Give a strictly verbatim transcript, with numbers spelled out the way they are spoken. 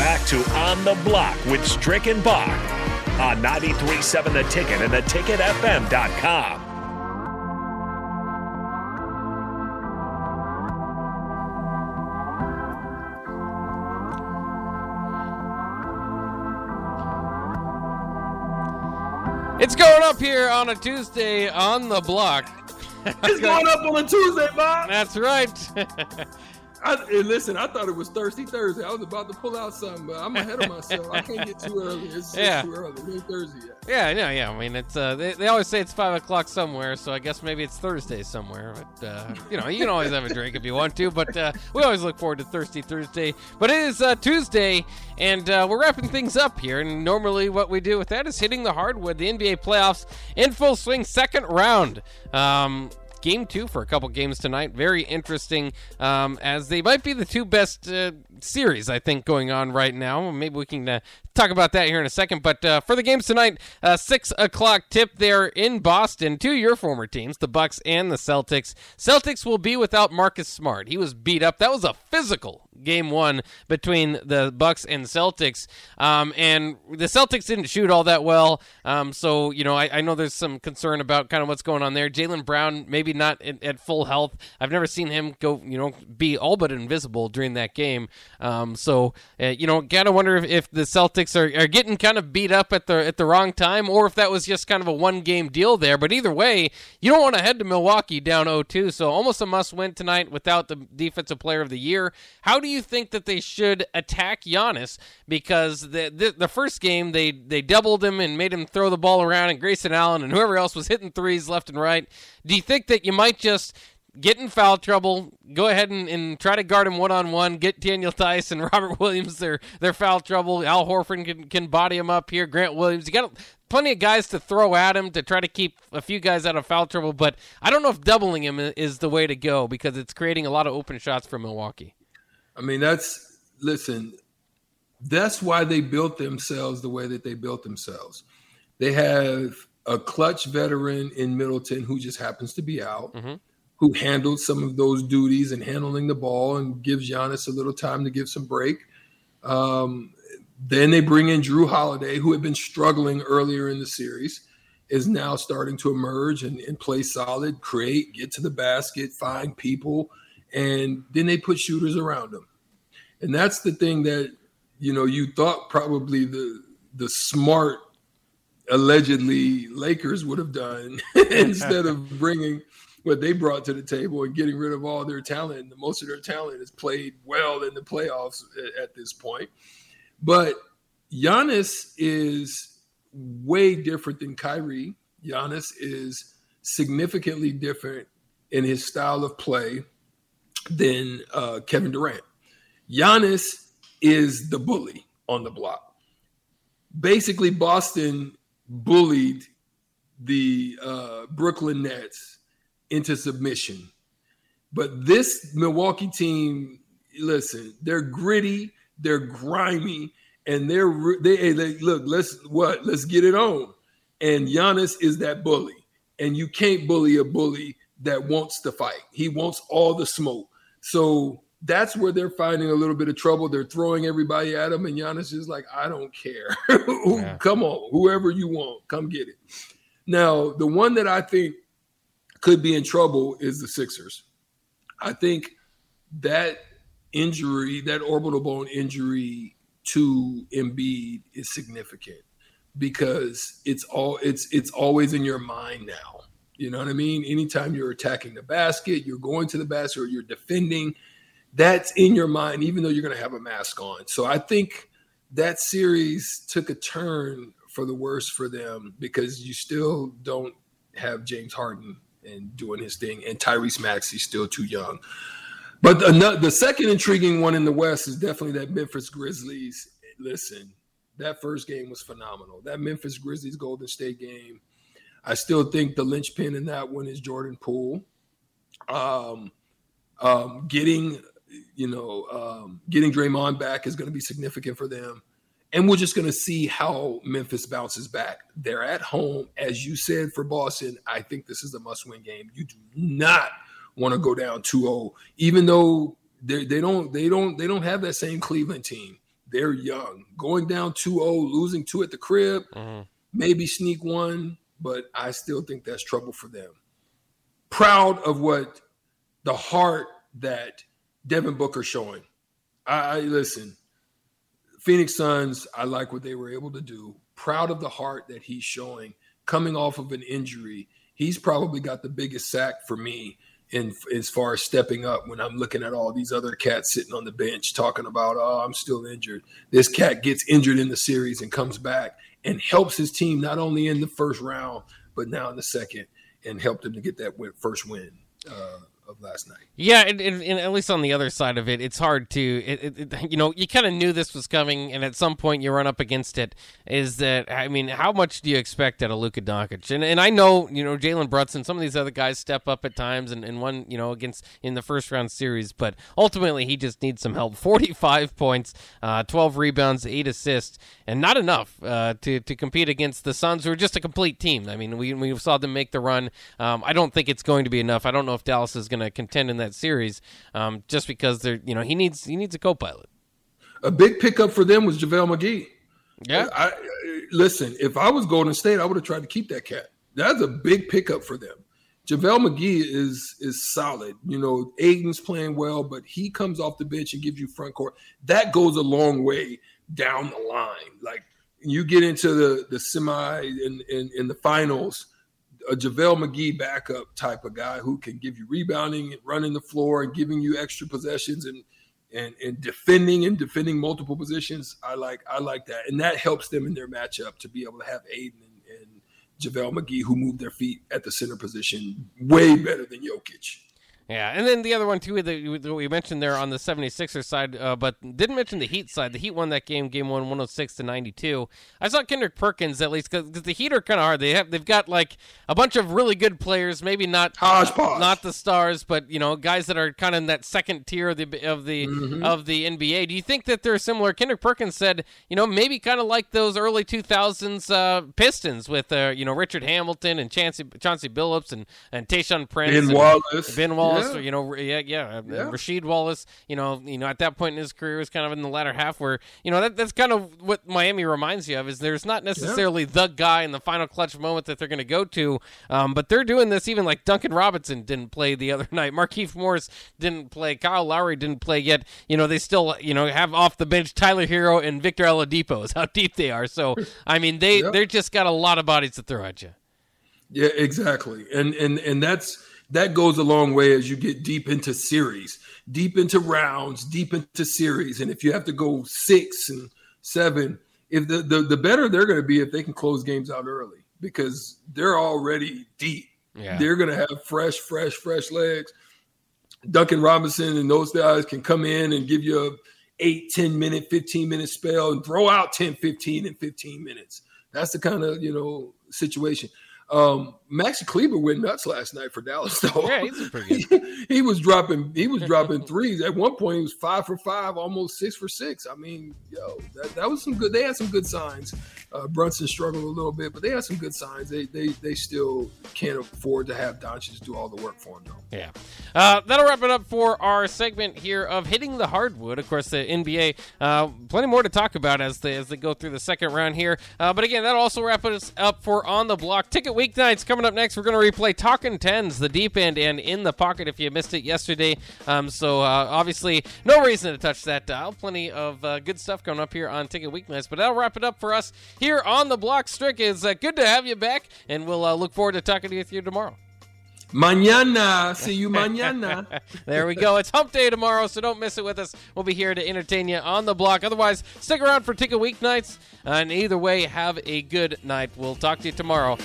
back to On the Block with Strick and Bob on ninety-three point seven The Ticket and the ticket F M dot com. It's going up here on a Tuesday on the block. It's going up on a Tuesday, Bob. That's right. I, listen, I thought it was Thirsty Thursday. I was about to pull out something, but I'm ahead of myself. I can't get too early. It's, yeah. it's too early. It ain't Thursday yet. Yeah, no, yeah. I mean, it's uh, they, they always say it's five o'clock somewhere, so I guess maybe it's Thursday somewhere. But, uh, you know, you can always have a drink if you want to, but uh, we always look forward to Thirsty Thursday. But it is uh, Tuesday, and uh, we're wrapping things up here, and normally what we do with that is hitting the hardwood. The N B A playoffs in full swing, second round. Um... Game two for a couple games tonight. Very interesting, um, as they might be the two best uh, series, I think, going on right now. Maybe we can uh, talk about that here in a second. But uh, for the games tonight, uh, six o'clock tip there in Boston. Two of your former teams, the Bucks and the Celtics. Celtics will be without Marcus Smart. He was beat up. That was a physical game one between the Bucks and Celtics. Um, and the Celtics didn't shoot all that well. Um, so, you know, I, I know there's some concern about kind of what's going on there. Jaylen Brown, maybe not in, at full health. I've never seen him go, you know, be all but invisible during that game. Um, so, uh, you know, gotta wonder if, if the Celtics are, are getting kind of beat up at the at the wrong time, or if that was just kind of a one-game deal there. But either way, you don't want to head to Milwaukee down oh two, so almost a must-win tonight without the Defensive Player of the Year. How do you think that they should attack Giannis? Because the the, the first game, they, they doubled him and made him throw the ball around, and Grayson Allen and whoever else was hitting threes left and right. Do you think that you might just get in foul trouble, go ahead and, and try to guard him one-on-one, get Daniel Tice and Robert Williams their, their foul trouble. Al Horford can, can body him up here. Grant Williams, you got plenty of guys to throw at him to try to keep a few guys out of foul trouble, but I don't know if doubling him is the way to go because it's creating a lot of open shots for Milwaukee. I mean, that's – listen, that's why they built themselves the way that they built themselves. They have – a clutch veteran in Middleton who just happens to be out, mm-hmm. who handled some of those duties and handling the ball and gives Giannis a little time to give some break. Um, then they bring in Drew Holiday, who had been struggling earlier in the series, is now starting to emerge and, and play solid, create, get to the basket, find people. And then they put shooters around him. And that's the thing that, you know, you thought probably the, the smart, allegedly Lakers would have done instead of bringing what they brought to the table and getting rid of all their talent. Most of their talent has played well in the playoffs at this point. But Giannis is way different than Kyrie. Giannis is significantly different in his style of play than uh, Kevin Durant. Giannis is the bully on the block. Basically, Boston bullied the uh, Brooklyn Nets into submission. But this Milwaukee team, listen, they're gritty, they're grimy, and they're they, hey, they look, let's what? Let's get it on. And Giannis is that bully. And you can't bully a bully that wants to fight. He wants all the smoke. So that's where they're finding a little bit of trouble. They're throwing everybody at him, and Giannis is like, I don't care. yeah. Come on, whoever you want, come get it. Now, the one that I think could be in trouble is the Sixers. I think that injury, that orbital bone injury to Embiid is significant because it's all it's it's always in your mind now. You know what I mean? Anytime you're attacking the basket, you're going to the basket, or you're defending, that's in your mind, even though you're going to have a mask on. So I think that series took a turn for the worse for them because you still don't have James Harden and doing his thing, and Tyrese Maxey's still too young. But the, the second intriguing one in the West is definitely that Memphis Grizzlies. Listen, that first game was phenomenal. That Memphis Grizzlies Golden State game, I still think the linchpin in that one is Jordan Poole. Um, um, getting – you know, um, getting Draymond back is going to be significant for them. And we're just going to see how Memphis bounces back. They're at home. As you said, for Boston, I think this is a must-win game. You do not want to go down two oh, even though they, they don't, they don't, they don't have that same Cleveland team. They're young. Going down two oh, losing two at the crib, mm-hmm. maybe sneak one, but I still think that's trouble for them. Proud of what the heart that Devin Booker's showing. I, I listen, Phoenix Suns, I like what they were able to do. Proud of the heart that he's showing. Coming off of an injury, he's probably got the biggest sack for me in as far as stepping up when I'm looking at all these other cats sitting on the bench talking about, oh, I'm still injured. This cat gets injured in the series and comes back and helps his team not only in the first round, but now in the second, and helped him to get that win, first win uh, of last night. Yeah, and, and, and at least on the other side of it, it's hard to, it, it, you know, you kind of knew this was coming, and at some point you run up against it. Is that, I mean, how much do you expect out of Luka Doncic? And and I know, you know, Jalen Brunson, some of these other guys step up at times, and, and one, you know, against in the first round series, but ultimately he just needs some help. forty-five points, uh, twelve rebounds, eight assists, and not enough uh, to, to compete against the Suns, who are just a complete team. I mean, we, we saw them make the run. Um, I don't think it's going to be enough. I don't know if Dallas is going to contend in that series, um, just because they're, you know, he needs he needs a co-pilot. A big pickup for them was JaVale McGee. Yeah, I, I, listen, if I was Golden State, I would have tried to keep that cat. That's a big pickup for them. JaVale McGee is is solid. You know, Aiden's playing well, but he comes off the bench and gives you front court. That goes a long way down the line. Like you get into the the semi and in, in, in the finals. A JaVale McGee backup type of guy who can give you rebounding and running the floor and giving you extra possessions and and and defending and defending multiple positions. I like I like that. And that helps them in their matchup to be able to have Aiden and, and JaVale McGee who move their feet at the center position way better than Jokic. Yeah, and then the other one, too, that we mentioned there on the seventy-sixers side, uh, but didn't mention the Heat side. The Heat won that game, game one, one oh six to ninety-two. I saw Kendrick Perkins, at least, because the Heat are kind of hard. They have, they've got, like, a bunch of really good players, maybe not Hodgepodge. Not the stars, but, you know, guys that are kind of in that second tier of the of the, mm-hmm. of the N B A. Do you think that they're similar? Kendrick Perkins said, you know, maybe kind of like those early two thousands uh, Pistons with, uh, you know, Richard Hamilton and Chauncey, Chauncey Billups and, and Tayshaun Prince. Ben and Wallace. Ben Wallace. Yeah. Or, you know, yeah, yeah, yeah. Rasheed Wallace. You know, you know, at that point in his career, was kind of in the latter half where, you know, that that's kind of what Miami reminds you of. Is there's not necessarily yeah. the guy in the final clutch moment that they're going to go to, um, but they're doing this. Even like Duncan Robinson didn't play the other night. Markieff Morris didn't play. Kyle Lowry didn't play yet. You know, they still, you know, have off the bench Tyler Hero and Victor Oladipo is how deep they are. So I mean, they yeah. they're just got a lot of bodies to throw at you. Yeah, exactly, and and and that's. That goes a long way as you get deep into series, deep into rounds, deep into series. And if you have to go six and seven, if the the, the better they're going to be if they can close games out early because they're already deep. Yeah. They're going to have fresh, fresh, fresh legs. Duncan Robinson and those guys can come in and give you a eight, ten-minute, fifteen-minute spell and throw out ten, fifteen, and fifteen minutes. That's the kind of, you know, situation. Um, Maxi Kleber went nuts last night for Dallas, though. Yeah, he's pretty good. he, he was dropping, he was dropping threes. At one point, he was five for five, almost six for six. I mean, yo, that, that was some good. They had some good signs. Uh, Brunson struggled a little bit, but they had some good signs. They they they still can't afford to have Doncic do all the work for him, though. Yeah, uh, that'll wrap it up for our segment here of Hitting the Hardwood. Of course, the N B A, uh, plenty more to talk about as they as they go through the second round here. Uh, but again, that'll also wrap us up for On the Block Ticket. Weeknights coming up next. We're going to replay Talkin' Tens, The Deep End, and In the Pocket if you missed it yesterday. Um, so, uh, obviously, no reason to touch that dial. Plenty of uh, good stuff coming up here on Ticket Weeknights. But that'll wrap it up for us here on The Block. Strick, it's uh, good to have you back, and we'll uh, look forward to talking with you tomorrow. Mañana. See you mañana. There we go. It's hump day tomorrow, so don't miss it with us. We'll be here to entertain you on the block. Otherwise, stick around for Ticket Weeknights. And either way, have a good night. We'll talk to you tomorrow.